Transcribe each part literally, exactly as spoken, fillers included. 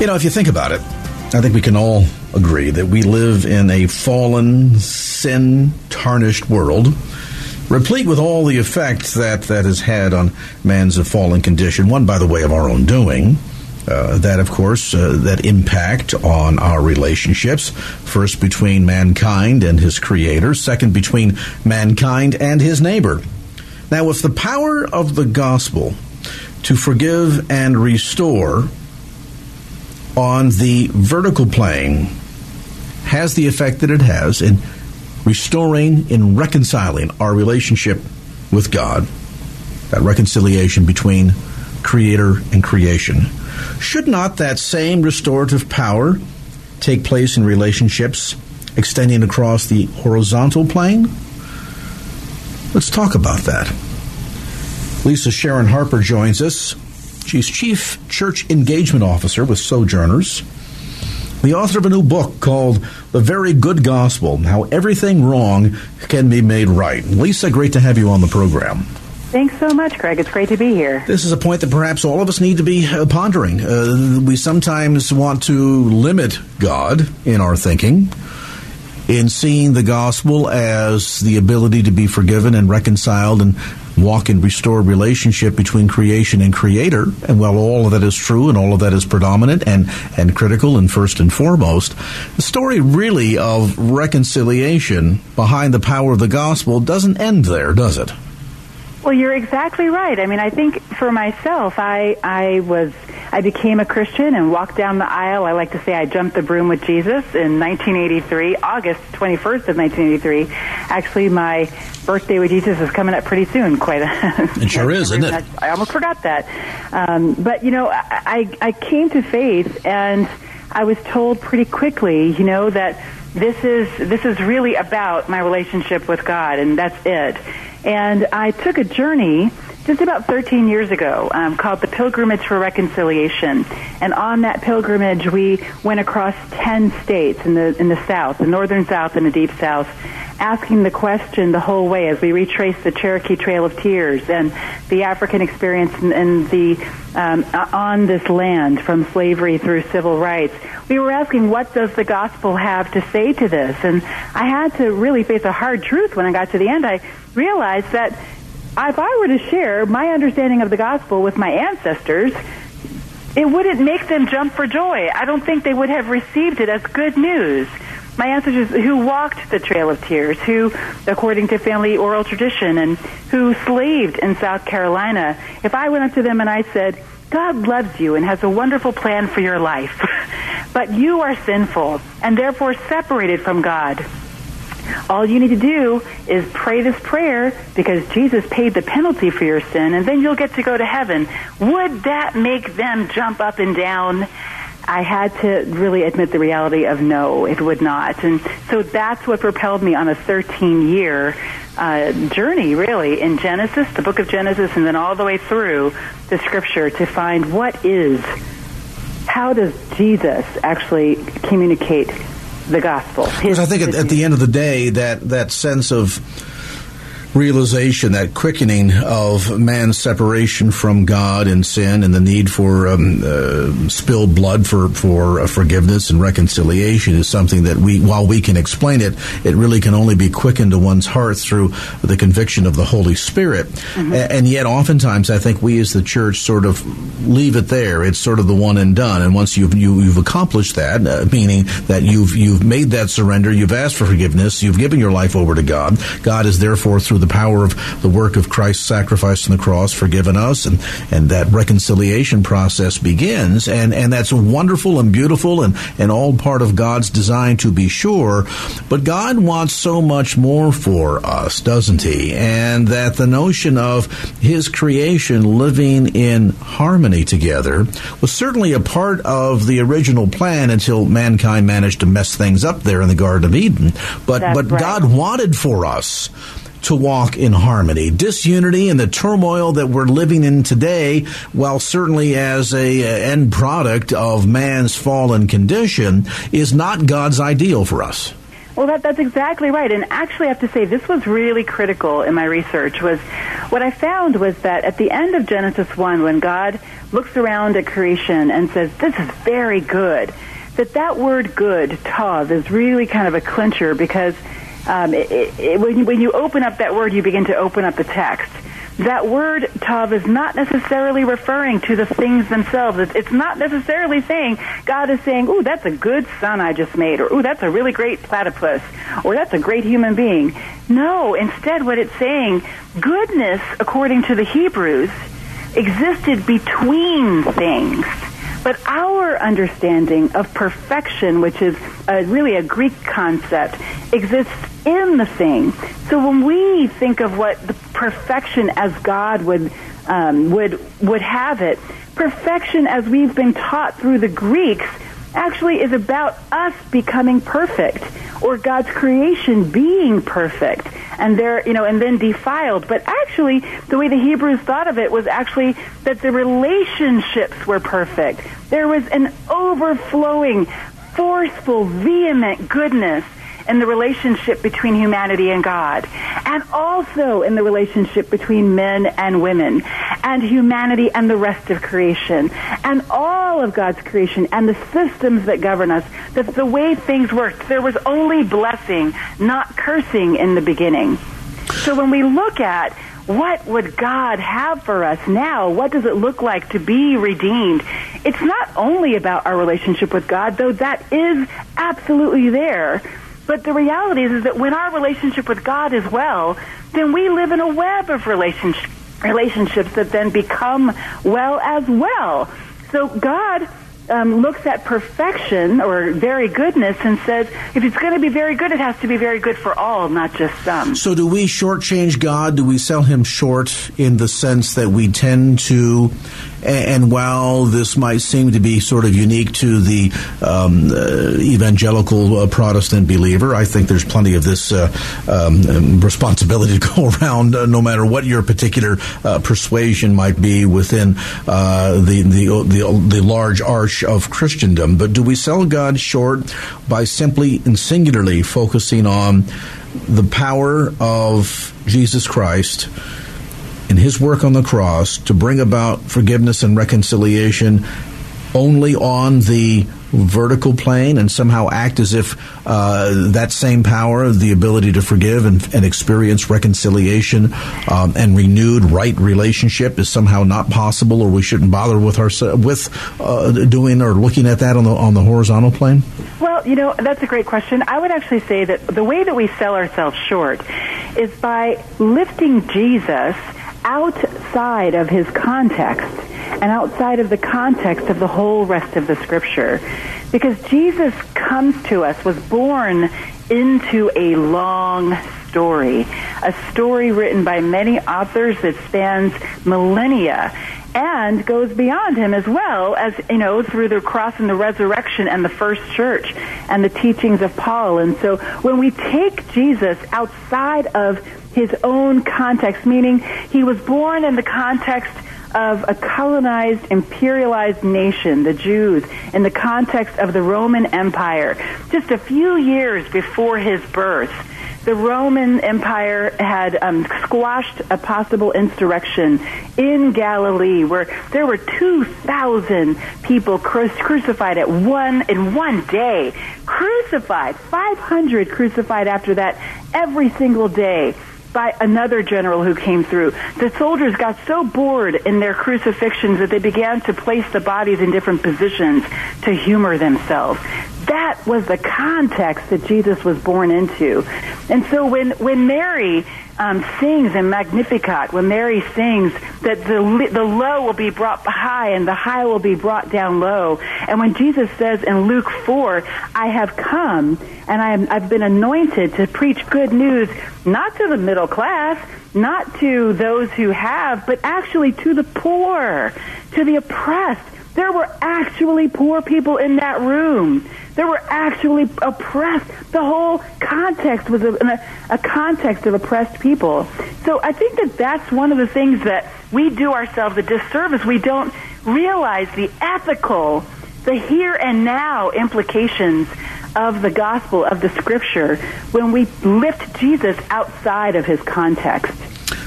You know, if you think about it, I think we can all agree that we live in a fallen, sin-tarnished world, replete with all the effects that that has had on man's fallen condition, one, by the way, of our own doing. Uh, that, of course, uh, that impact on our relationships, first between mankind and his creator, second between mankind and his neighbor. Now, with the power of the gospel to forgive and restore on the vertical plane has the effect that it has in restoring, in reconciling our relationship with God, that reconciliation between Creator and creation. Should not that same restorative power take place in relationships extending across the horizontal plane? Let's talk about that. Lisa Sharon Harper joins us. She's Chief Church Engagement Officer with Sojourners, the author of a new book called The Very Good Gospel, How Everything Wrong Can Be Made Right. Lisa, great to have you on the program. Thanks so much, Craig. It's great to be here. This is a point that perhaps all of us need to be uh, pondering. Uh, we sometimes want to limit God in our thinking, in seeing the gospel as the ability to be forgiven and reconciled and walk and restore relationship between creation and creator. And while all of that is true and all of that is predominant and, and critical and first and foremost, the story really of reconciliation behind the power of the gospel doesn't end there, does it? Well, you're exactly right. I mean, I think for myself, I I was I became a Christian and walked down the aisle. I like to say I jumped the broom with Jesus in nineteen eighty-three, August twenty-first of nineteen eighty-three. Actually, my birthday with Jesus is coming up pretty soon. Quite a it sure is, isn't it? I almost forgot that. Um, but you know, I I came to faith, and I was told pretty quickly, you know, that this is this is really about my relationship with God, and that's it. And I took a journey just about thirteen years ago um, called the Pilgrimage for Reconciliation. And on that pilgrimage, we went across ten states in the in the South, the Northern South and the Deep South, asking the question the whole way as we retraced the Cherokee Trail of Tears and the African experience and, and the um, on this land from slavery through civil rights. We were asking, what does the gospel have to say to this? And I had to really face a hard truth when I got to the end. I realized that if I were to share my understanding of the gospel with my ancestors, it wouldn't make them jump for joy. I don't think they would have received it as good news. My ancestors who walked the Trail of Tears, who, according to family oral tradition, and who slaved in South Carolina, if I went up to them and I said, God loves you and has a wonderful plan for your life, but you are sinful and therefore separated from God. All you need to do is pray this prayer because Jesus paid the penalty for your sin, and then you'll get to go to heaven. Would that make them jump up and down? I had to really admit the reality of no, it would not. And so that's what propelled me on a thirteen-year uh, journey, really, in Genesis, the book of Genesis, and then all the way through the Scripture to find what is, how does Jesus actually communicate the gospel? His, because I think at, at the end of the day, that, that sense of realization, that quickening of man's separation from God and sin, and the need for um, uh, spilled blood for for uh, forgiveness and reconciliation, is something that we, while we can explain it, it really can only be quickened to one's heart through the conviction of the Holy Spirit. Mm-hmm. A- and yet, oftentimes, I think we as the church sort of leave it there. It's sort of the one and done. And once you've you, you've accomplished that, uh, meaning that you've you've made that surrender, you've asked for forgiveness, you've given your life over to God. God is therefore through the power of the work of Christ's sacrifice on the cross forgiven us, and, and that reconciliation process begins, and, and that's wonderful and beautiful and, and all part of God's design, to be sure, but God wants so much more for us, doesn't he? And that the notion of his creation living in harmony together was certainly a part of the original plan until mankind managed to mess things up there in the Garden of Eden, but, that's but right. God wanted for us to walk in harmony. Disunity and the turmoil that we're living in today, while certainly as a end product of man's fallen condition, is not God's ideal for us. Well, that, that's exactly right. And actually, I have to say, this was really critical in my research. Was what I found was that at the end of Genesis one, when God looks around at creation and says, "This is very good," that that word "good," "tov," is really kind of a clincher, because Um, it, it, when, you, when you open up that word, you begin to open up the text. That word, tav, is not necessarily referring to the things themselves. It's, it's not necessarily saying, God is saying, ooh, that's a good son I just made, or ooh, that's a really great platypus, or that's a great human being. No, instead what it's saying, goodness, according to the Hebrews, existed between things. But our understanding of perfection, which is a, really a Greek concept, exists in the thing. So when we think of what the perfection as God would um, would would have it, perfection as we've been taught through the Greeks actually is about us becoming perfect, or God's creation being perfect, and there, you know, and then defiled. But actually, the way the Hebrews thought of it was actually that the relationships were perfect. There was an overflowing, forceful, vehement goodness in the relationship between humanity and God, and also in the relationship between men and women, and humanity and the rest of creation, and all of God's creation, and the systems that govern us. That's the way things worked. There was only blessing, not cursing, in the beginning. So when we look at what would God have for us now? What does it look like to be redeemed? It's not only about our relationship with God, though that is absolutely there. But the reality is, is that when our relationship with God is well, then we live in a web of relationship, relationships that then become well as well. So God um, looks at perfection, or very goodness, and says, if it's going to be very good, it has to be very good for all, not just some. So do we shortchange God? Do we sell him short in the sense that we tend to, and while this might seem to be sort of unique to the um, uh, evangelical uh, Protestant believer, I think there's plenty of this uh, um, responsibility to go around, uh, no matter what your particular uh, persuasion might be within uh, the, the the the large arch of Christendom. But do we sell God short by simply and singularly focusing on the power of Jesus Christ in his work on the cross to bring about forgiveness and reconciliation only on the vertical plane, and somehow act as if uh, that same power, the ability to forgive and, and experience reconciliation um, and renewed right relationship, is somehow not possible, or we shouldn't bother with our, with uh, doing or looking at that on the on the horizontal plane? Well, you know, that's a great question. I would actually say that the way that we sell ourselves short is by lifting Jesus outside of his context and outside of the context of the whole rest of the Scripture. Because Jesus comes to us, was born into a long story, a story written by many authors that spans millennia and goes beyond him as well, as, you know, through the cross and the resurrection and the first church and the teachings of Paul. And so when we take Jesus outside of his own context, meaning he was born in the context of a colonized, imperialized nation, the Jews, in the context of the Roman Empire, just a few years before his birth, The Roman Empire had um, squashed a possible insurrection in Galilee, where there were two thousand people cru- crucified at one in one day. Crucified, five hundred crucified after that every single day by another general who came through. The soldiers got so bored in their crucifixions that they began to place the bodies in different positions to humor themselves. That was the context that Jesus was born into. And so when, when Mary um, sings in Magnificat, when Mary sings that the the low will be brought high and the high will be brought down low, and when Jesus says in Luke four, I have come and I am, I've been anointed to preach good news, not to the middle class, not to those who have, but actually to the poor, to the oppressed. There were actually poor people in that room. There were actually oppressed. The whole context was a, a, a context of oppressed people. So I think that that's one of the things that we do ourselves a disservice. We don't realize the ethical, the here and now implications of the gospel, of the scripture, when we lift Jesus outside of his context.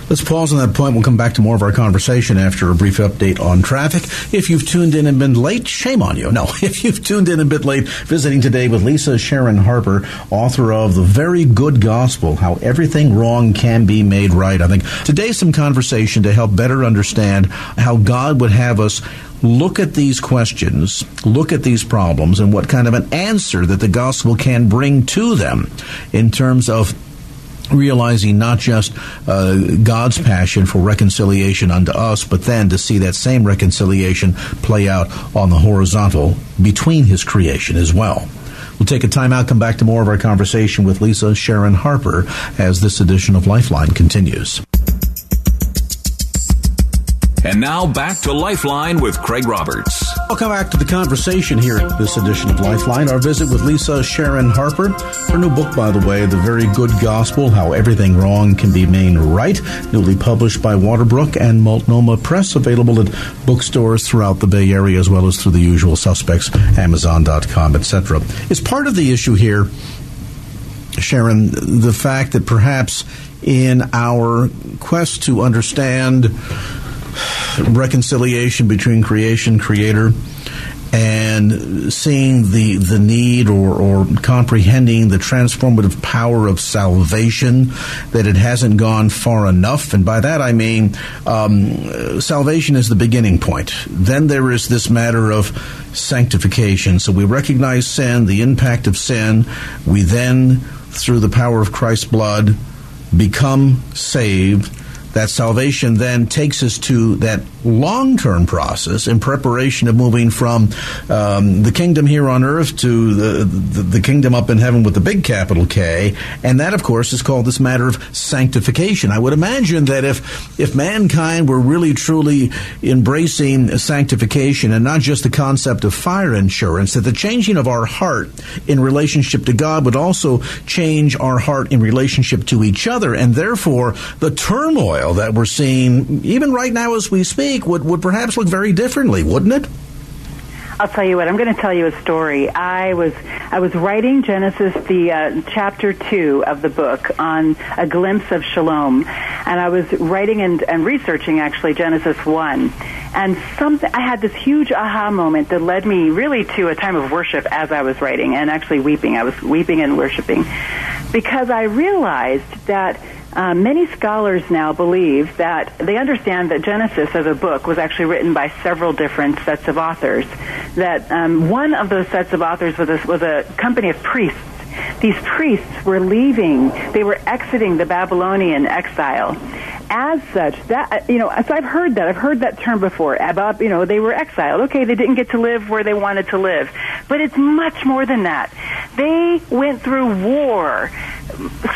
Let's pause on that point. We'll come back to more of our conversation after a brief update on traffic. If you've tuned in and been late, shame on you. No, if you've tuned in and been late, visiting today with Lisa Sharon Harper, author of The Very Good Gospel, How Everything Wrong Can Be Made Right. I think today's some conversation to help better understand how God would have us look at these questions, look at these problems, and what kind of an answer that the gospel can bring to them in terms of realizing not just uh, God's passion for reconciliation unto us, but then to see that same reconciliation play out on the horizontal between his creation as well. We'll take a time out, come back to more of our conversation with Lisa Sharon Harper as this edition of Lifeline continues. And now back to Lifeline with Craig Roberts. Welcome back to the conversation here at this edition of Lifeline. Our visit with Lisa Sharon Harper. Her new book, by the way, The Very Good Gospel, How Everything Wrong Can Be Made Right, newly published by Waterbrook and Multnomah Press, available at bookstores throughout the Bay Area as well as through the usual suspects, Amazon dot com, et cetera. It's part of the issue here, Sharon, the fact that perhaps in our quest to understand reconciliation between creation, creator, and seeing the, the need or, or comprehending the transformative power of salvation, that it hasn't gone far enough. And by that I mean um, salvation is the beginning point. Then there is this matter of sanctification. So we recognize sin, the impact of sin. We then, through the power of Christ's blood, become saved. That salvation then takes us to that long-term process in preparation of moving from um, the kingdom here on earth to the, the the kingdom up in heaven with the big capital K. And that, of course, is called this matter of sanctification. I would imagine that if if mankind were really truly embracing sanctification and not just the concept of fire insurance, that the changing of our heart in relationship to God would also change our heart in relationship to each other. And therefore, the turmoil that we're seeing, even right now as we speak, would, would perhaps look very differently, wouldn't it? I'll tell you what, I'm going to tell you a story. I was I was writing Genesis, the uh, chapter two of the book, on a glimpse of shalom, and I was writing and, and researching, actually, Genesis one, and something, I had this huge aha moment that led me really to a time of worship as I was writing, and actually weeping. I was weeping and worshiping, because I realized that Uh, many scholars now believe that they understand that Genesis as a book was actually written by several different sets of authors, that um, one of those sets of authors was a, was a company of priests. These priests were leaving. They were exiting the Babylonian exile. As such, that, you know, so I've heard that. I've heard that term before about, you know, they were exiled. Okay, they didn't get to live where they wanted to live. But it's much more than that. They went through war.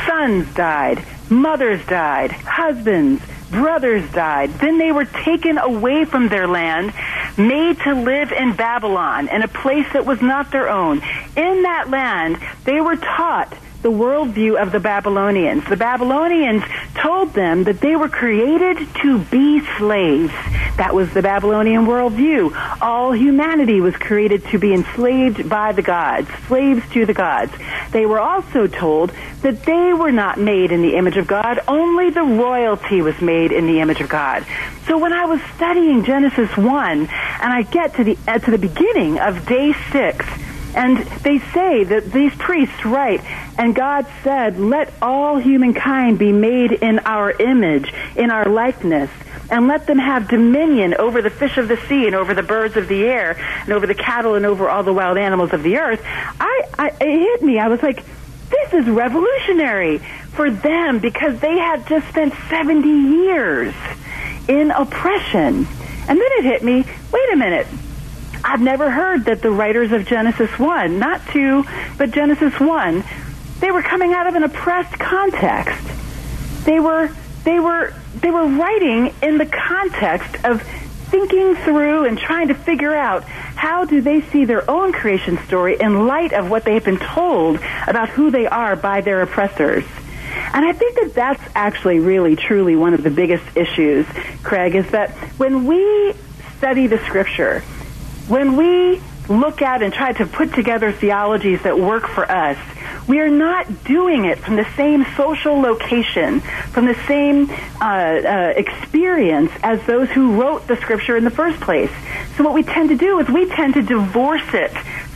Sons died. Mothers died, husbands, brothers died. Then they were taken away from their land, made to live in Babylon, in a place that was not their own. In that land, they were taught the worldview of the Babylonians. The Babylonians told them that they were created to be slaves. That was the Babylonian worldview. All humanity was created to be enslaved by the gods, slaves to the gods. They were also told that they were not made in the image of God, only the royalty was made in the image of God. So when I was studying Genesis one, and I get to the, uh, to the beginning of day six, and they say that these priests write, and God said, let all humankind be made in our image, in our likeness, and let them have dominion over the fish of the sea and over the birds of the air and over the cattle and over all the wild animals of the earth. I, I it hit me. I was like, this is revolutionary for them, because they had just spent seventy years in oppression. And then it hit me, wait a minute. I've never heard that the writers of Genesis one, not two, but Genesis one, they were coming out of an oppressed context. They were they were they were writing in the context of thinking through and trying to figure out how do they see their own creation story in light of what they've been told about who they are by their oppressors. And I think that that's actually really, truly one of the biggest issues, Craig, is that when we study the Scripture, when we look at and try to put together theologies that work for us, we are not doing it from the same social location, from the same uh, uh, experience as those who wrote the Scripture in the first place. So what we tend to do is we tend to divorce it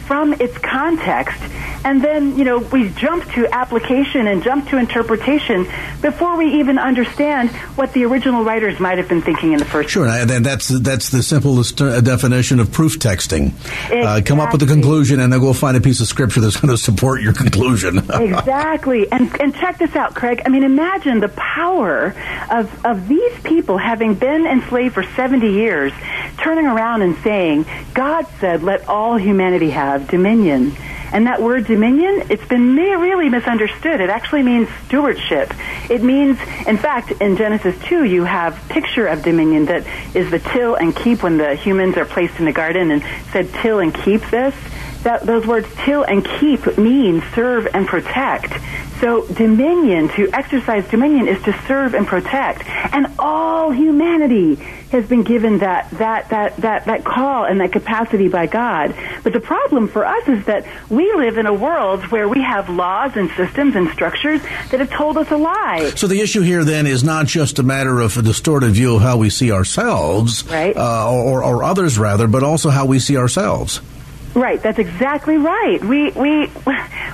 from its context, and then, you know, we jump to application and jump to interpretation before we even understand what the original writers might have been thinking in the first place. Sure, and that's, that's the simplest definition of proof texting. Exactly. Uh, come up with a conclusion, and then go find a piece of Scripture that's going to support your conclusion. Exactly. And and check this out, Craig. I mean, imagine the power of, of these people having been enslaved for seventy years, turning around and saying, God said, let all humanity have dominion. And that word dominion, it's been really misunderstood. It actually means stewardship. It means, in fact, in Genesis two, you have picture of dominion that is the till and keep when the humans are placed in the garden and said, till and keep this. That, those words till and keep mean serve and protect. So dominion, to exercise dominion, is to serve and protect. And all humanity has been given that, that, that, that, that call and that capacity by God. But the problem for us is that we live in a world where we have laws and systems and structures that have told us a lie. So the issue here then is not just a matter of a distorted view of how we see ourselves, right? uh, or, or others rather, but also how we see ourselves. Right, that's exactly right. We we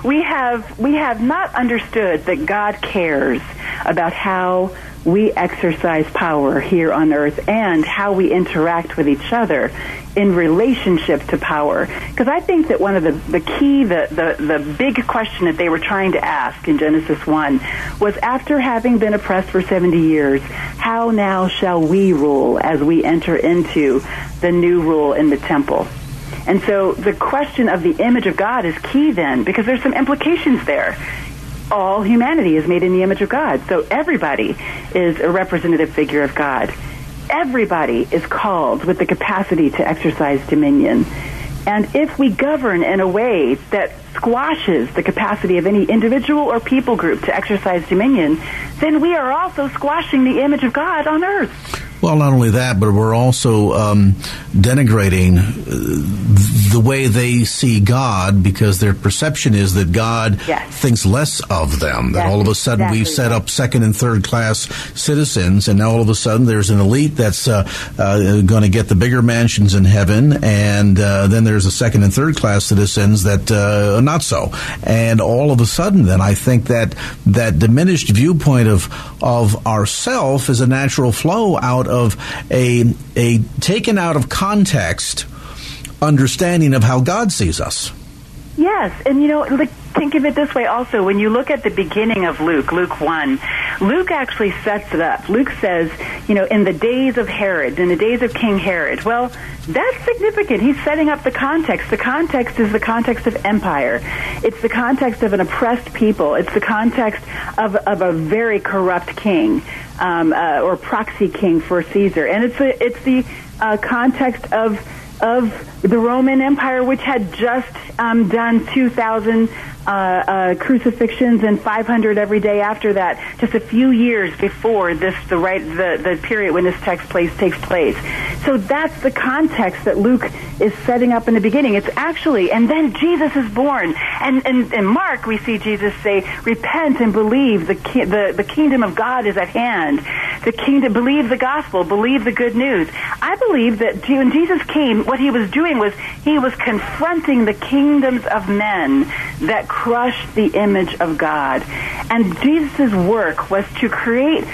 we have we have not understood that God cares about how we exercise power here on earth and how we interact with each other in relationship to power. Because I think that one of the, the key, the, the, the big question that they were trying to ask in Genesis one was, after having been oppressed for seventy years, how now shall we rule as we enter into the new rule in the temple? And so the question of the image of God is key then, because there's some implications there. All humanity is made in the image of God. So everybody is a representative figure of God. Everybody is called with the capacity to exercise dominion. And if we govern in a way that squashes the capacity of any individual or people group to exercise dominion, then we are also squashing the image of God on earth. Well, not only that, but we're also um, denigrating uh, the way they see God, because their perception is that God yes. thinks less of them, that yes, all of a sudden exactly. we've set up second and third class citizens, and now all of a sudden there's an elite that's uh, uh, going to get the bigger mansions in heaven, and uh, then there's a second and third class citizens that uh, are not so. And all of a sudden then I think that that diminished viewpoint of, of ourself is a natural flow out of a a taken out of context understanding of how God sees us. Yes, and you know, like, think of it this way also. When you look at the beginning of Luke, Luke one, Luke actually sets it up. Luke says, you know, in the days of Herod, in the days of King Herod. Well, that's significant. He's setting up the context. The context is the context of empire. It's the context of an oppressed people. It's the context of, of a very corrupt king, um, uh, or proxy king for Caesar. And it's a, it's the uh, context of of the Roman Empire, which had just um, done two thousand uh, uh, crucifixions and five hundred every day after that, just a few years before this, the right, the, the period when this text place takes place. So that's the context that Luke is setting up in the beginning. It's actually, and then Jesus is born. And and, and Mark, we see Jesus say, repent and believe the, ki- the the kingdom of God is at hand. The kingdom, believe the gospel, believe the good news. I believe that when Jesus came, what he was doing was he was confronting the kingdoms of men that crushed the image of God. And Jesus' work was to create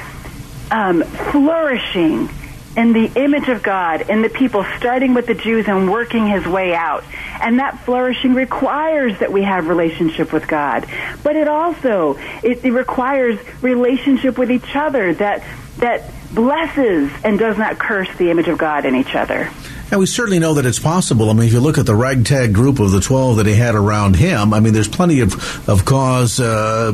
um, flourishing in the image of God, in the people, starting with the Jews and working his way out. And that flourishing requires that we have relationship with God. But it also, it, it requires relationship with each other that that blesses and does not curse the image of God in each other. And we certainly know that it's possible. I mean, if you look at the ragtag group of the twelve that he had around him, I mean, there's plenty of, of cause uh,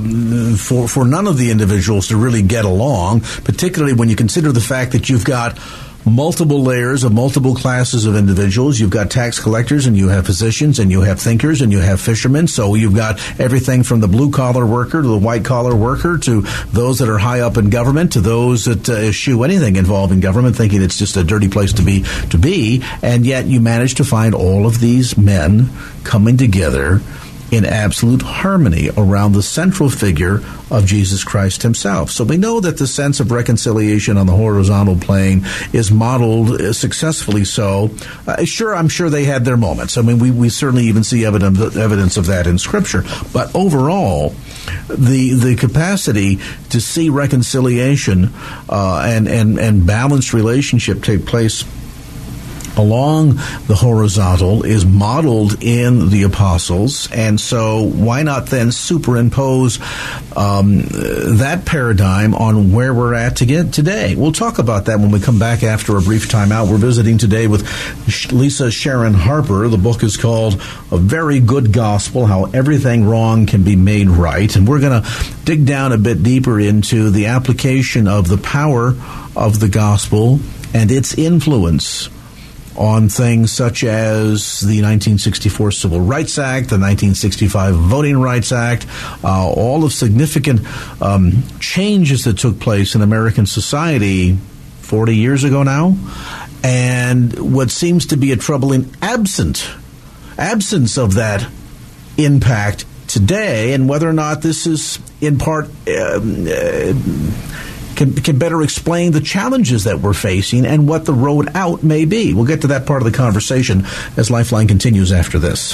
for, for none of the individuals to really get along, particularly when you consider the fact that you've got multiple layers of multiple classes of individuals. You've got tax collectors, and you have physicians, and you have thinkers, and you have fishermen. So you've got everything from the blue-collar worker to the white-collar worker to those that are high up in government to those that uh, eschew anything involving government, thinking it's just a dirty place to be. To be, and yet you manage to find all of these men coming together in absolute harmony around the central figure of Jesus Christ himself. So we know that the sense of reconciliation on the horizontal plane is modeled successfully so. Uh, sure, I'm sure they had their moments. I mean, we, we certainly even see evidence, evidence of that in Scripture. But overall, the the capacity to see reconciliation uh, and, and, and balanced relationship take place along the horizontal is modeled in the apostles, and so why not then superimpose um, that paradigm on where we're at to get today? We'll talk about that when we come back after a brief timeout. We're visiting today with Lisa Sharon Harper. The book is called A Very Good Gospel, How Everything Wrong Can Be Made Right, and we're going to dig down a bit deeper into the application of the power of the gospel and its influence on things such as the nineteen sixty-four Civil Rights Act, the nineteen sixty-five Voting Rights Act, uh, all of significant um, changes that took place in American society forty years ago now, and what seems to be a troubling absent, absence of that impact today, and whether or not this is in part uh, uh, Can, can better explain the challenges that we're facing and what the road out may be. We'll get to that part of the conversation as Lifeline continues after this.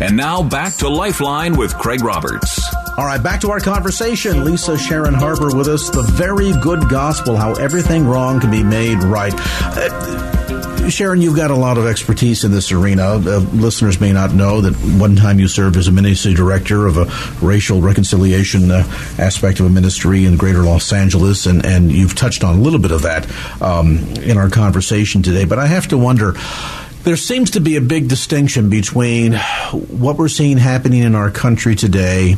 And now back to Lifeline with Craig Roberts. All right, back to our conversation. Lisa Sharon Harper with us. The Very Good Gospel, How Everything Wrong Can Be Made Right. Uh, Sharon, you've got a lot of expertise in this arena. Uh, listeners may not know that one time you served as a ministry director of a racial reconciliation uh, aspect of a ministry in greater Los Angeles, and, and you've touched on a little bit of that um, in our conversation today. But I have to wonder, there seems to be a big distinction between what we're seeing happening in our country today,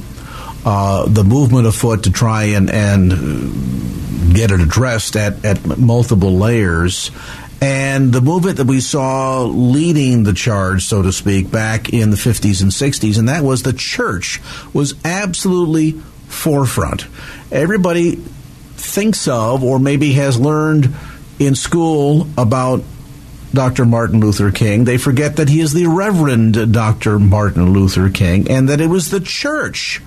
uh, the movement afoot to try and, and get it addressed at, at multiple layers, and the movement that we saw leading the charge, so to speak, back in the fifties and sixties, and that was the church was absolutely forefront. Everybody thinks of or maybe has learned in school about Doctor Martin Luther King. They forget that he is the Reverend Doctor Martin Luther King, and that it was the church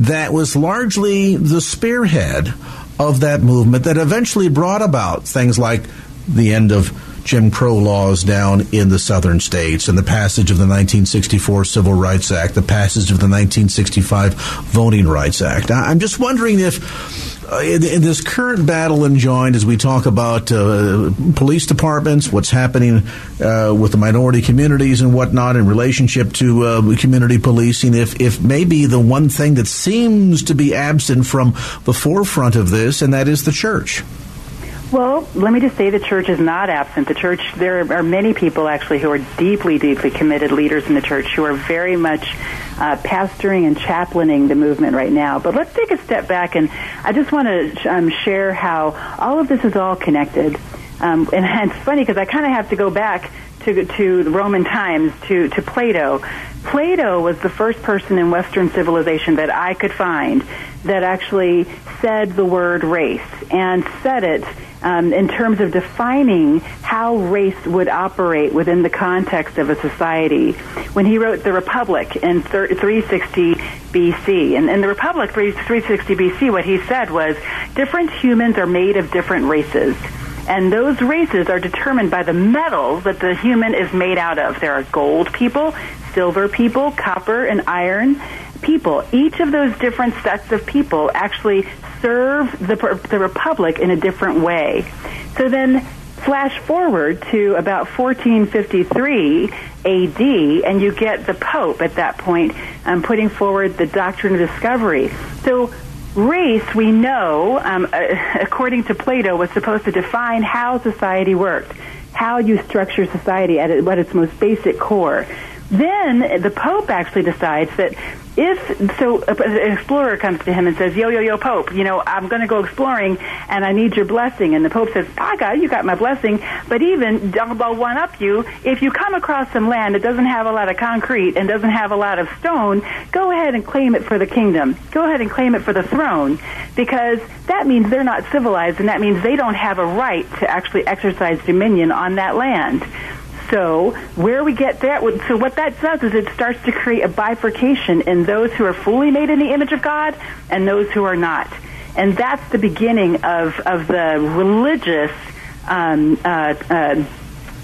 that was largely the spearhead of that movement that eventually brought about things like the end of Jim Crow laws down in the southern states, and the passage of the nineteen sixty-four Civil Rights Act, the passage of the nineteen sixty-five Voting Rights Act. I'm just wondering if uh, in, in this current battle enjoined, as we talk about uh, police departments, what's happening uh, with the minority communities and whatnot in relationship to uh, community policing, if, if maybe the one thing that seems to be absent from the forefront of this, and that is the church. Well, let me just say the church is not absent. The church, there are many people actually who are deeply, deeply committed leaders in the church who are very much uh, pastoring and chaplaining the movement right now. But let's take a step back, and I just want to um, share how all of this is all connected. Um, and it's funny because I kind of have to go back to to Roman times, to, to Plato. Plato was the first person in Western civilization that I could find that actually said the word race, and said it um, in terms of defining how race would operate within the context of a society. When he wrote The Republic in three sixty B C, and in The Republic three sixty B C, what he said was, different humans are made of different races. And those races are determined by the metals that the human is made out of. There are gold people, silver people, copper and iron people. Each of those different sets of people actually serve the, the Republic in a different way. So then flash forward to about fourteen fifty-three A D, and you get the Pope at that point um, putting forward the Doctrine of Discovery. So race, we know, um, according to Plato, was supposed to define how society worked, how you structure society at what its most basic core. Then the Pope actually decides that if, so an explorer comes to him and says, yo, yo, yo, Pope, you know, I'm going to go exploring and I need your blessing. And the Pope says, Paga, you got my blessing, but even I'll one-up you. If you come across some land that doesn't have a lot of concrete and doesn't have a lot of stone, go ahead and claim it for the kingdom. Go ahead and claim it for the throne, because that means they're not civilized, and that means they don't have a right to actually exercise dominion on that land. So where we get that, so what that does is it starts to create a bifurcation in those who are fully made in the image of God and those who are not. And that's the beginning of, of the religious um, uh, uh,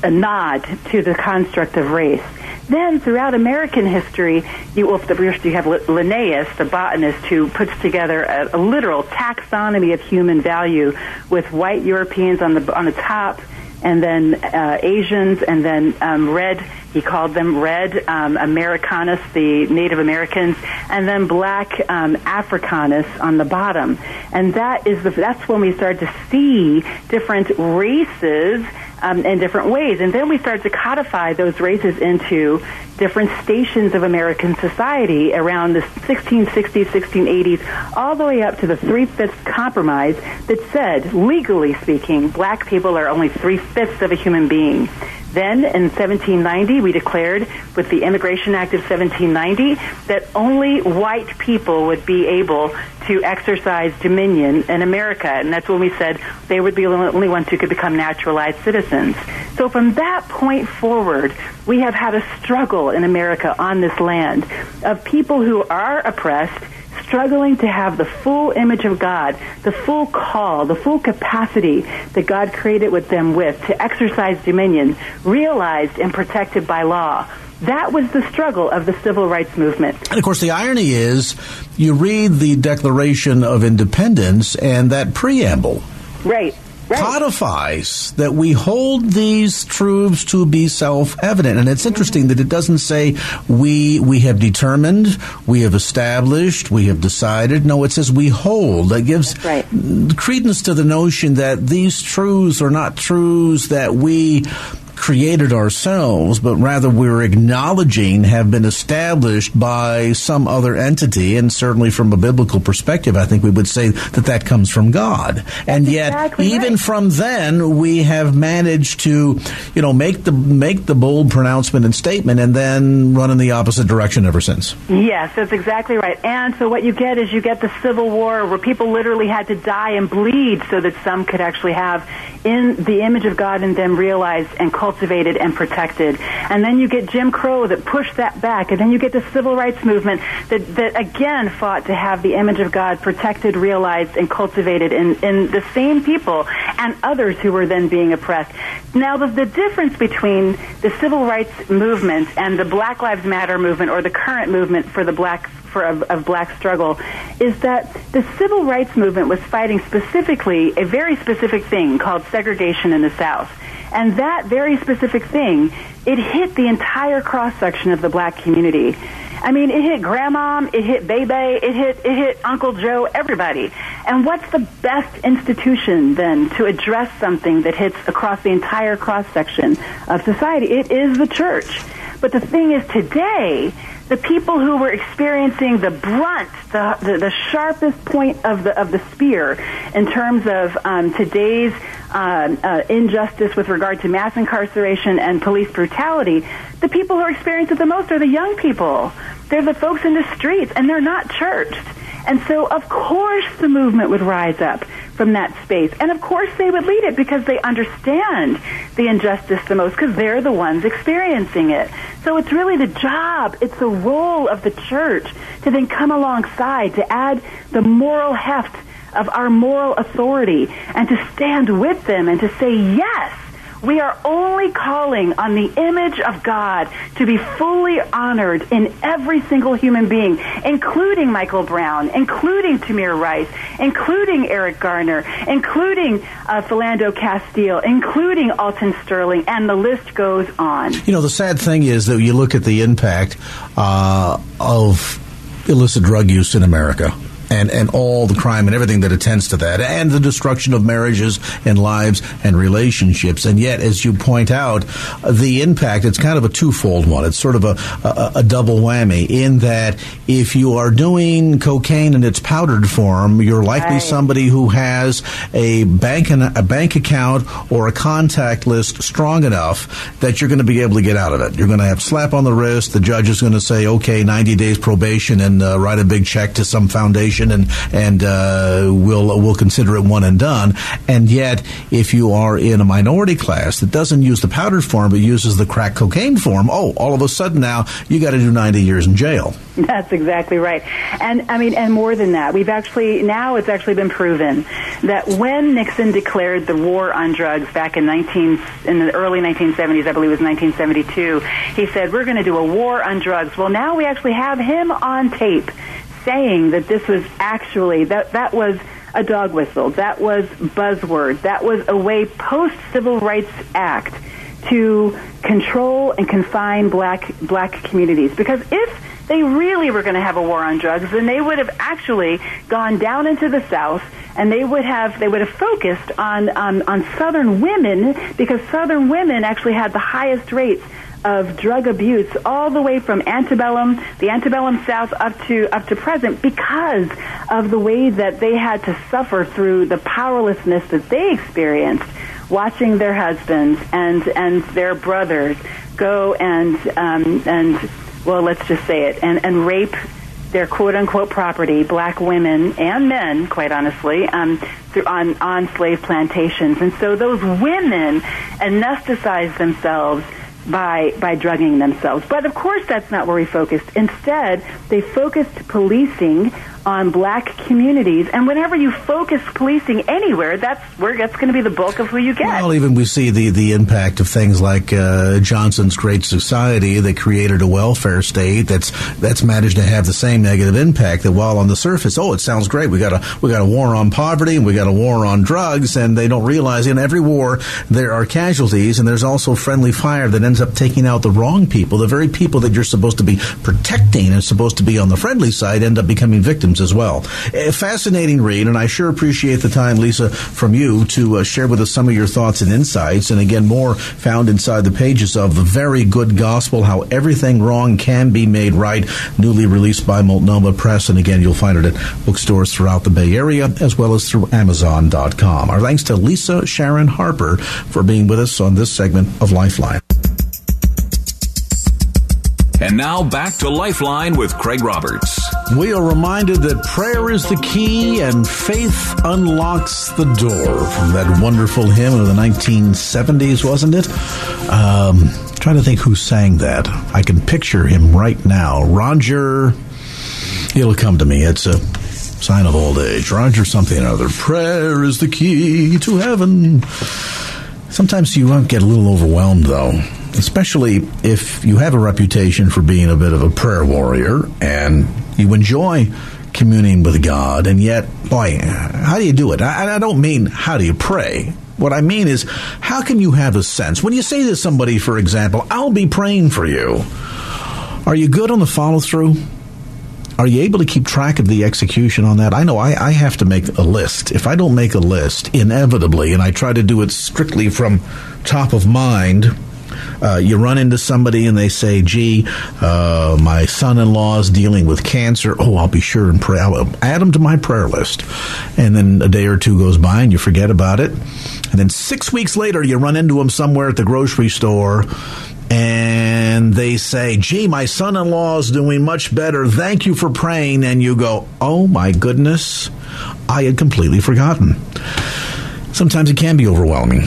a nod to the construct of race. Then throughout American history, you, well, you have Linnaeus, the botanist, who puts together a, a literal taxonomy of human value with white Europeans on the on the top, and then uh, Asians, and then um, red, he called them red um, Americanus, the Native Americans, and then black um, Africanus on the bottom. And that is the, that's when we start to see different races um, in different ways. And then we start to codify those races into different stations of American society around the sixteen sixties, sixteen eighties, all the way up to the Three-Fifths Compromise that said, legally speaking, black people are only three-fifths of a human being. Then in seventeen ninety, we declared with the Immigration Act of seventeen ninety that only white people would be able to exercise dominion in America. And that's when we said they would be the only ones who could become naturalized citizens. So from that point forward, we have had a struggle in America on this land of people who are oppressed struggling to have the full image of God, the full call, the full capacity that God created with them with to exercise dominion, realized and protected by law. That was the struggle of the Civil Rights Movement. And, of course, the irony is you read the Declaration of Independence and that preamble. Right. Right. Codifies that we hold these truths to be self-evident. And it's interesting that it doesn't say we we have determined, we have established, we have decided. No, it says we hold. That gives right. credence to the notion that these truths are not truths that we created ourselves, but rather we're acknowledging have been established by some other entity. And certainly from a biblical perspective, I think we would say that that comes from God. That's and yet, exactly even right. from then, we have managed to, you know, make the make the bold pronouncement and statement and then run in the opposite direction ever since. Yes, that's exactly right. And so what you get is you get the Civil War, where people literally had to die and bleed so that some could actually have in the image of God in them realized and cultivated and protected. And then you get Jim Crow that pushed that back, and then you get the Civil Rights Movement that, that again fought to have the image of God protected, realized, and cultivated in, in the same people and others who were then being oppressed. Now, the, the difference between the Civil Rights Movement and the Black Lives Matter movement, or the current movement for the black for of, of black struggle, is that the Civil Rights Movement was fighting specifically a very specific thing called segregation in the South. And that very specific thing, it hit the entire cross-section of the black community. I mean, it hit grandmom, it hit baby, it hit it hit Uncle Joe, everybody. And what's the best institution, then, to address something that hits across the entire cross-section of society? It is the church. But the thing is, today, the people who were experiencing the brunt, the the, the sharpest point of the of the spear in terms of um, today's uh, uh, injustice with regard to mass incarceration and police brutality, the people who are experiencing it the most are the young people. They're the folks in the streets, and they're not churched. And so, of course, the movement would rise up from that space. And, of course, they would lead it because they understand the injustice the most because they're the ones experiencing it. So it's really the job, it's the role of the church to then come alongside, to add the moral heft of our moral authority and to stand with them and to say, yes, we are only calling on the image of God to be fully honored in every single human being, including Michael Brown, including Tamir Rice, including Eric Garner, including uh, Philando Castile, including Alton Sterling, and the list goes on. You know, the sad thing is that you look at the impact uh, of illicit drug use in America. And, and all the crime and everything that attends to that, and the destruction of marriages and lives and relationships. And yet, as you point out, the impact, it's kind of a twofold one. It's sort of a, a, a double whammy in that if you are doing cocaine in its powdered form, you're likely right. somebody who has a bank, a bank account or a contact list strong enough that you're going to be able to get out of it. You're going to have slap on the wrist. The judge is going to say, okay, ninety days probation and uh, write a big check to some foundation. And and uh, we'll we'll consider it one and done. And yet, if you are in a minority class that doesn't use the powdered form but uses the crack cocaine form, oh, all of a sudden now you got to do ninety years in jail. That's exactly right. And I mean, and more than that, we've actually now it's actually been proven that when Nixon declared the war on drugs back in nineteen in the early nineteen seventies, I believe it was nineteen seventy-two, he said we're going to do a war on drugs. Well, now we actually have him on tape saying that this was actually, that that was a dog whistle, that was buzzword, that was a way post-Civil Rights Act to control and confine black black communities. Because if they really were going to have a war on drugs, then they would have actually gone down into the South, and they would have they would have focused on on, on Southern women, because Southern women actually had the highest rates of drug abuse all the way from antebellum, the antebellum South up to up to present, because of the way that they had to suffer through the powerlessness that they experienced watching their husbands and and their brothers go and um, and well, let's just say it, and, and rape their quote-unquote property, black women and men, quite honestly, um, through, on, on slave plantations. And so those women anesthetized themselves by by drugging themselves. But of course that's not where we focused. Instead, they focused policing on black communities, and whenever you focus policing anywhere, that's where that's going to be the bulk of who you get. Well, even we see the, the impact of things like uh, Johnson's Great Society that created a welfare state that's that's managed to have the same negative impact. That while on the surface, oh, it sounds great, we got a we got a war on poverty and we got a war on drugs, and they don't realize in every war there are casualties, and there's also friendly fire that ends up taking out the wrong people. The very people that you're supposed to be protecting and supposed to be on the friendly side end up becoming victims as well. A fascinating read, and I sure appreciate the time, Lisa, from you to uh, share with us some of your thoughts and insights, and again, more found inside the pages of The Very Good Gospel, How Everything Wrong Can Be Made Right, newly released by Multnomah Press, and again, you'll find it at bookstores throughout the Bay Area, as well as through Amazon dot com. Our thanks to Lisa Sharon Harper for being with us on this segment of Lifeline. And now back to Lifeline with Craig Roberts. We are reminded that prayer is the key and faith unlocks the door. From that wonderful hymn of the nineteen seventies, wasn't it? Um, trying to think who sang that. I can picture him right now. Roger, it'll come to me. It's a sign of old age. Roger something or other. Prayer is the key to heaven. Sometimes you won't get a little overwhelmed, though. Especially if you have a reputation for being a bit of a prayer warrior and you enjoy communing with God, and yet, boy, how do you do it? I, I don't mean how do you pray. What I mean is, how can you have a sense? When you say to somebody, for example, I'll be praying for you, are you good on the follow-through? Are you able to keep track of the execution on that? I know I, I have to make a list. If I don't make a list, inevitably, and I try to do it strictly from top of mind, Uh, you run into somebody and they say, gee, uh, my son-in-law is dealing with cancer. Oh, I'll be sure and pray. I'll add him to my prayer list. And then a day or two goes by and you forget about it. And then six weeks later, you run into him somewhere at the grocery store and they say, gee, my son-in-law is doing much better. Thank you for praying. And you go, oh, my goodness, I had completely forgotten. Sometimes it can be overwhelming.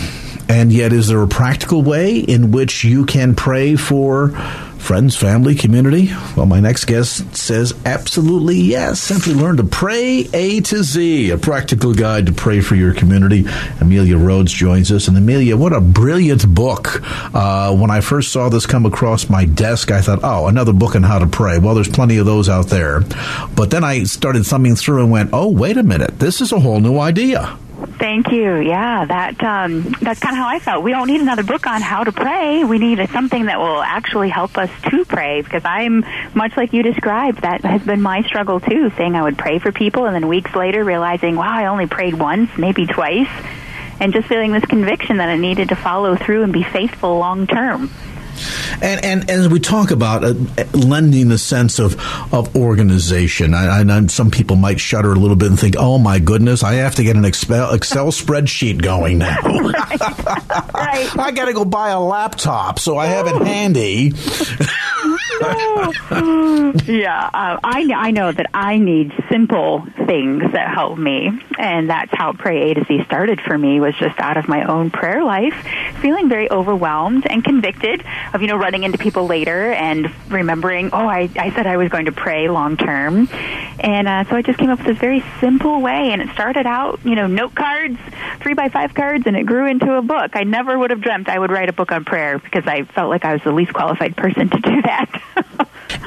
And yet, is there a practical way in which you can pray for friends, family, community? Well, my next guest says absolutely yes. Simply learn to pray A to Z, a practical guide to pray for your community. Amelia Rhodes joins us. And Amelia, what a brilliant book. Uh, when I first saw this come across my desk, I thought, oh, another book on how to pray. Well, there's plenty of those out there. But then I started thumbing through and went, oh, wait a minute. This is a whole new idea. Thank you. Yeah, that um, that's kind of how I felt. We don't need another book on how to pray. We need a, something that will actually help us to pray, because I'm, much like you described, that has been my struggle too, saying I would pray for people and then weeks later realizing, wow, I only prayed once, maybe twice, and just feeling this conviction that I needed to follow through and be faithful long term. And, and as we talk about uh, lending a sense of, of organization, I, I, some people might shudder a little bit and think, oh, my goodness, I have to get an Excel, Excel spreadsheet going now. Right. Right. I got to go buy a laptop, so I have it handy. No. Yeah, uh, I, I know that I need simple things that help me, and that's how Pray A to Z started for me, was just out of my own prayer life, feeling very overwhelmed and convicted of, you know, running into people later and remembering, oh, I, I said I was going to pray long term. And uh, so I just came up with this very simple way, and it started out, you know, note cards, three by five cards, and it grew into a book. I never would have dreamt I would write a book on prayer, because I felt like I was the least qualified person to do that.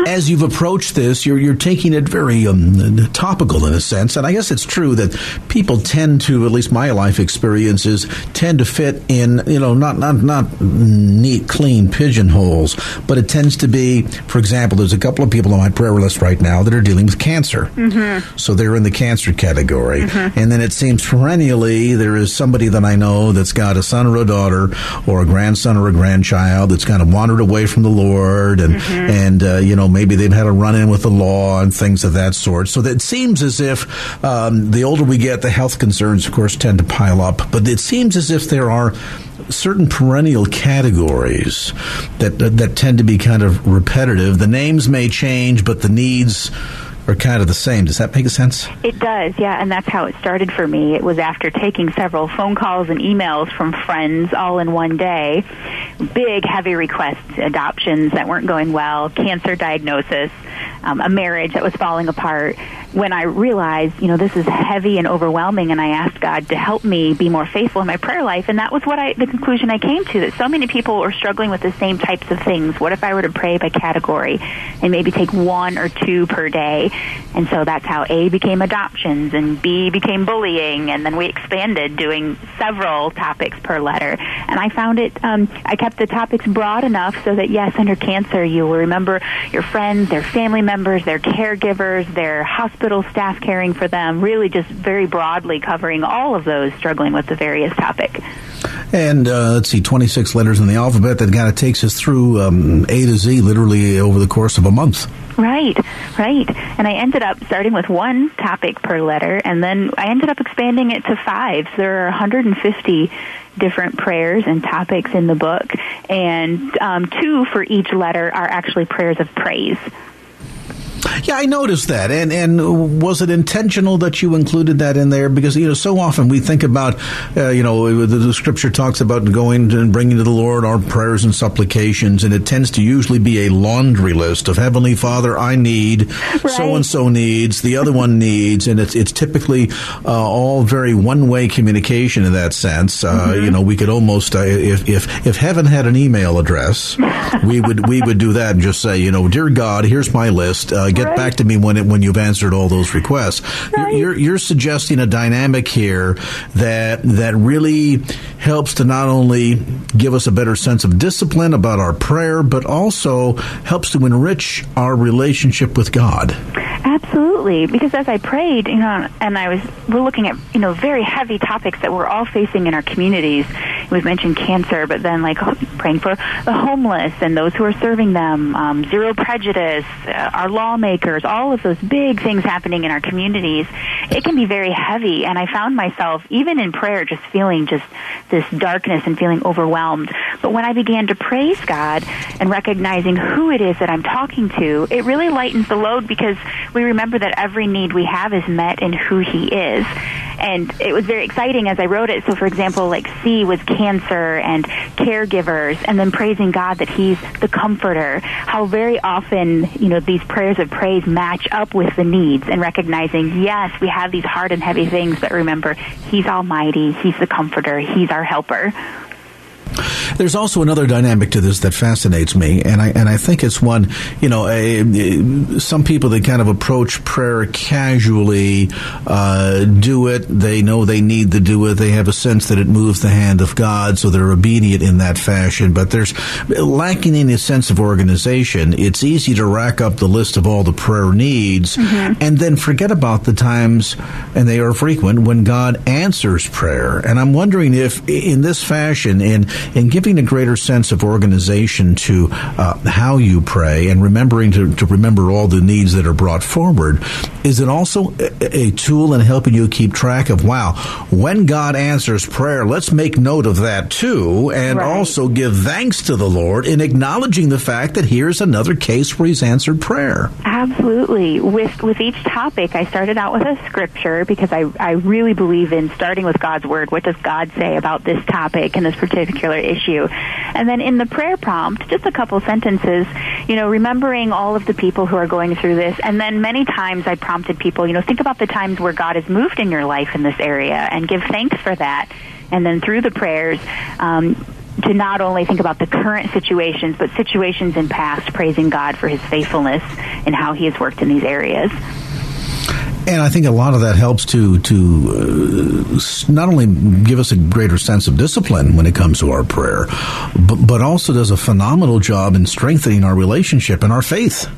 As you've approached this, you're you're taking it very um, topical in a sense, and I guess it's true that people tend to, at least my life experiences, tend to fit in, you know, not not not neat, clean pigeonholes, but it tends to be, for example, there's a couple of people on my prayer list right now that are dealing with cancer, mm-hmm. so they're in the cancer category, mm-hmm. and then it seems perennially there is somebody that I know that's got a son or a daughter or a grandson or a grandchild that's kind of wandered away from the Lord, and mm-hmm. and uh, you know, maybe they've had a run-in with the law and things of that sort. So it seems as if um, the older we get, the health concerns, of course, tend to pile up. But it seems as if there are certain perennial categories that that, that tend to be kind of repetitive. The names may change, but the needs are kind of the same. Does that make sense? It does, yeah, and that's how it started for me. It was after taking several phone calls and emails from friends all in one day, big, heavy requests, adoptions that weren't going well, cancer diagnosis, um, a marriage that was falling apart, when I realized, you know, this is heavy and overwhelming, and I asked God to help me be more faithful in my prayer life, and that was what I, the conclusion I came to, that so many people are struggling with the same types of things. What if I were to pray by category and maybe take one or two per day? And so that's how A became adoptions, and B became bullying, and then we expanded doing several topics per letter. And I found it, um, I kept the topics broad enough so that, yes, under cancer, you will remember your friends, their family members, their caregivers, their hospital staff caring for them, really just very broadly covering all of those struggling with the various topic. And uh, let's see, twenty-six letters in the alphabet that kind of takes us through um, A to Z literally over the course of a month. Right, right. And I ended up starting with one topic per letter, and then I ended up expanding it to five. So there are one hundred fifty different prayers and topics in the book, and um, two for each letter are actually prayers of praise. Yeah, I noticed that. And and was it intentional that you included that in there? Because, you know, so often we think about, uh, you know, the, the scripture talks about going and bringing to the Lord our prayers and supplications, and it tends to usually be a laundry list of Heavenly Father, I need, right. So-and-so needs, the other one needs, and it's it's typically uh, all very one-way communication in that sense. Uh, mm-hmm. You know, we could almost, uh, if, if if heaven had an email address, we would we would do that and just say, you know, dear God, here's my list, uh, get right. back to me when it, when you've answered all those requests. Right. You're, you're, you're suggesting a dynamic here that that really helps to not only give us a better sense of discipline about our prayer, but also helps to enrich our relationship with God. Absolutely, because as I prayed, you know, and I was we're looking at, you know, very heavy topics that we're all facing in our communities. we've mentioned cancer, but then like praying for the homeless and those who are serving them, um, zero prejudice, uh, our lawmakers, all of those big things happening in our communities, it can be very heavy. And I found myself, even in prayer, just feeling just this darkness and feeling overwhelmed. But when I began to praise God and recognizing who it is that I'm talking to, it really lightens the load, because we remember that every need we have is met in who He is. And it was very exciting as I wrote it. So, for example, like C was cancer and caregivers, and then praising God that He's the comforter. How very often, you know, these prayers of praise match up with the needs, and recognizing, yes, we have these hard and heavy things, but remember, He's almighty, He's the comforter, He's our helper. There's also another dynamic to this that fascinates me, and I and I think it's one, you know, a, a, some people that kind of approach prayer casually, uh, do it. They know they need to do it. They have a sense that it moves the hand of God, so they're obedient in that fashion. But there's lacking any sense of organization. It's easy to rack up the list of all the prayer needs, mm-hmm. and then forget about the times, and they are frequent, when God answers prayer. And I'm wondering if, in this fashion, in And giving a greater sense of organization to uh, how you pray, and remembering to, to remember all the needs that are brought forward, is it also a, a tool in helping you keep track of, wow, when God answers prayer, let's make note of that too, and right. also give thanks to the Lord in acknowledging the fact that here's another case where He's answered prayer. Absolutely. With with each topic, I started out with a scripture, because I, I really believe in starting with God's Word. What does God say about this topic and this particular issue? And then in the prayer prompt, just a couple sentences, you know, remembering all of the people who are going through this. And then many times I prompted people, you know, think about the times where God has moved in your life in this area and give thanks for that. And then through the prayers, um, to not only think about the current situations, but situations in past, praising God for His faithfulness and how He has worked in these areas. And I think a lot of that helps to to uh, not only give us a greater sense of discipline when it comes to our prayer, but, but also does a phenomenal job in strengthening our relationship and our faith.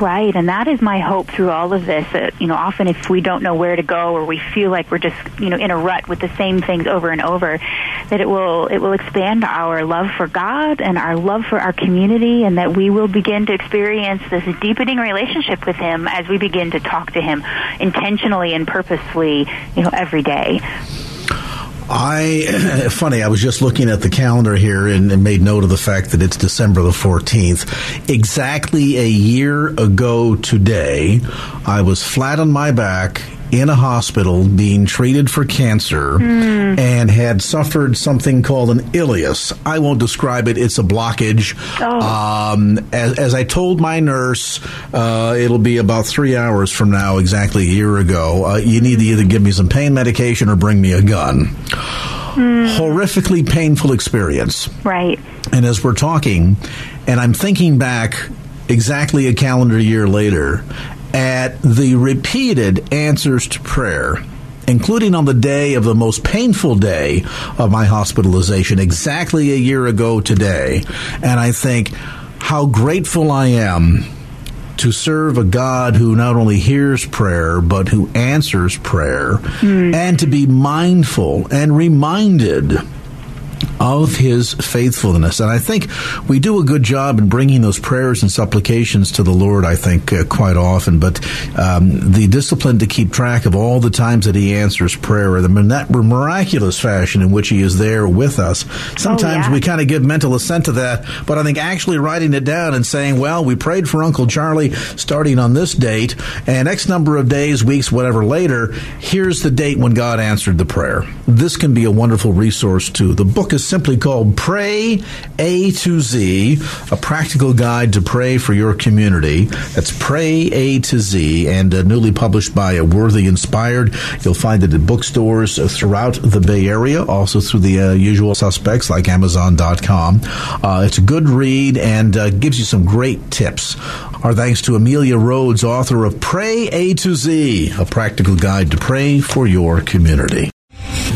Right, and that is my hope through all of this. Uh, you know, often if we don't know where to go, or we feel like we're just, you know, in a rut with the same things over and over, that it will it will expand our love for God and our love for our community, and that we will begin to experience this deepening relationship with Him as we begin to talk to Him intentionally and purposefully, you know, every day. I, funny, I was just looking at the calendar here and, and made note of the fact that it's December the fourteenth. Exactly a year ago today, I was flat on my back in a hospital being treated for cancer mm. and had suffered something called an ileus. I won't describe it. It's a blockage. Oh. Um, as, as I told my nurse, uh, it'll be about three hours from now, exactly a year ago, uh, you need to either give me some pain medication or bring me a gun. Mm. Horrifically painful experience. Right. And as we're talking, and I'm thinking back exactly a calendar year later, at the repeated answers to prayer, including on the day of the most painful day of my hospitalization, exactly a year ago today. And I think how grateful I am to serve a God who not only hears prayer, but who answers prayer, mm. and to be mindful and reminded of His faithfulness. And I think we do a good job in bringing those prayers and supplications to the Lord, I think, uh, quite often. But um, the discipline to keep track of all the times that He answers prayer, and in that miraculous fashion in which He is there with us. Sometimes oh, yeah. we kind of give mental assent to that, but I think actually writing it down and saying, well, we prayed for Uncle Charlie starting on this date, and X number of days, weeks, whatever later, here's the date when God answered the prayer. This can be a wonderful resource, too. The book is simply called Pray A to Z, a practical guide to pray for your community. That's Pray A to Z, and uh, newly published by uh, Worthy Inspired. You'll find it at bookstores uh, throughout the Bay Area, also through the uh, usual suspects like Amazon dot com. Uh, it's a good read and uh, gives you some great tips. Our thanks to Amelia Rhodes, author of Pray A to Z, a practical guide to pray for your community.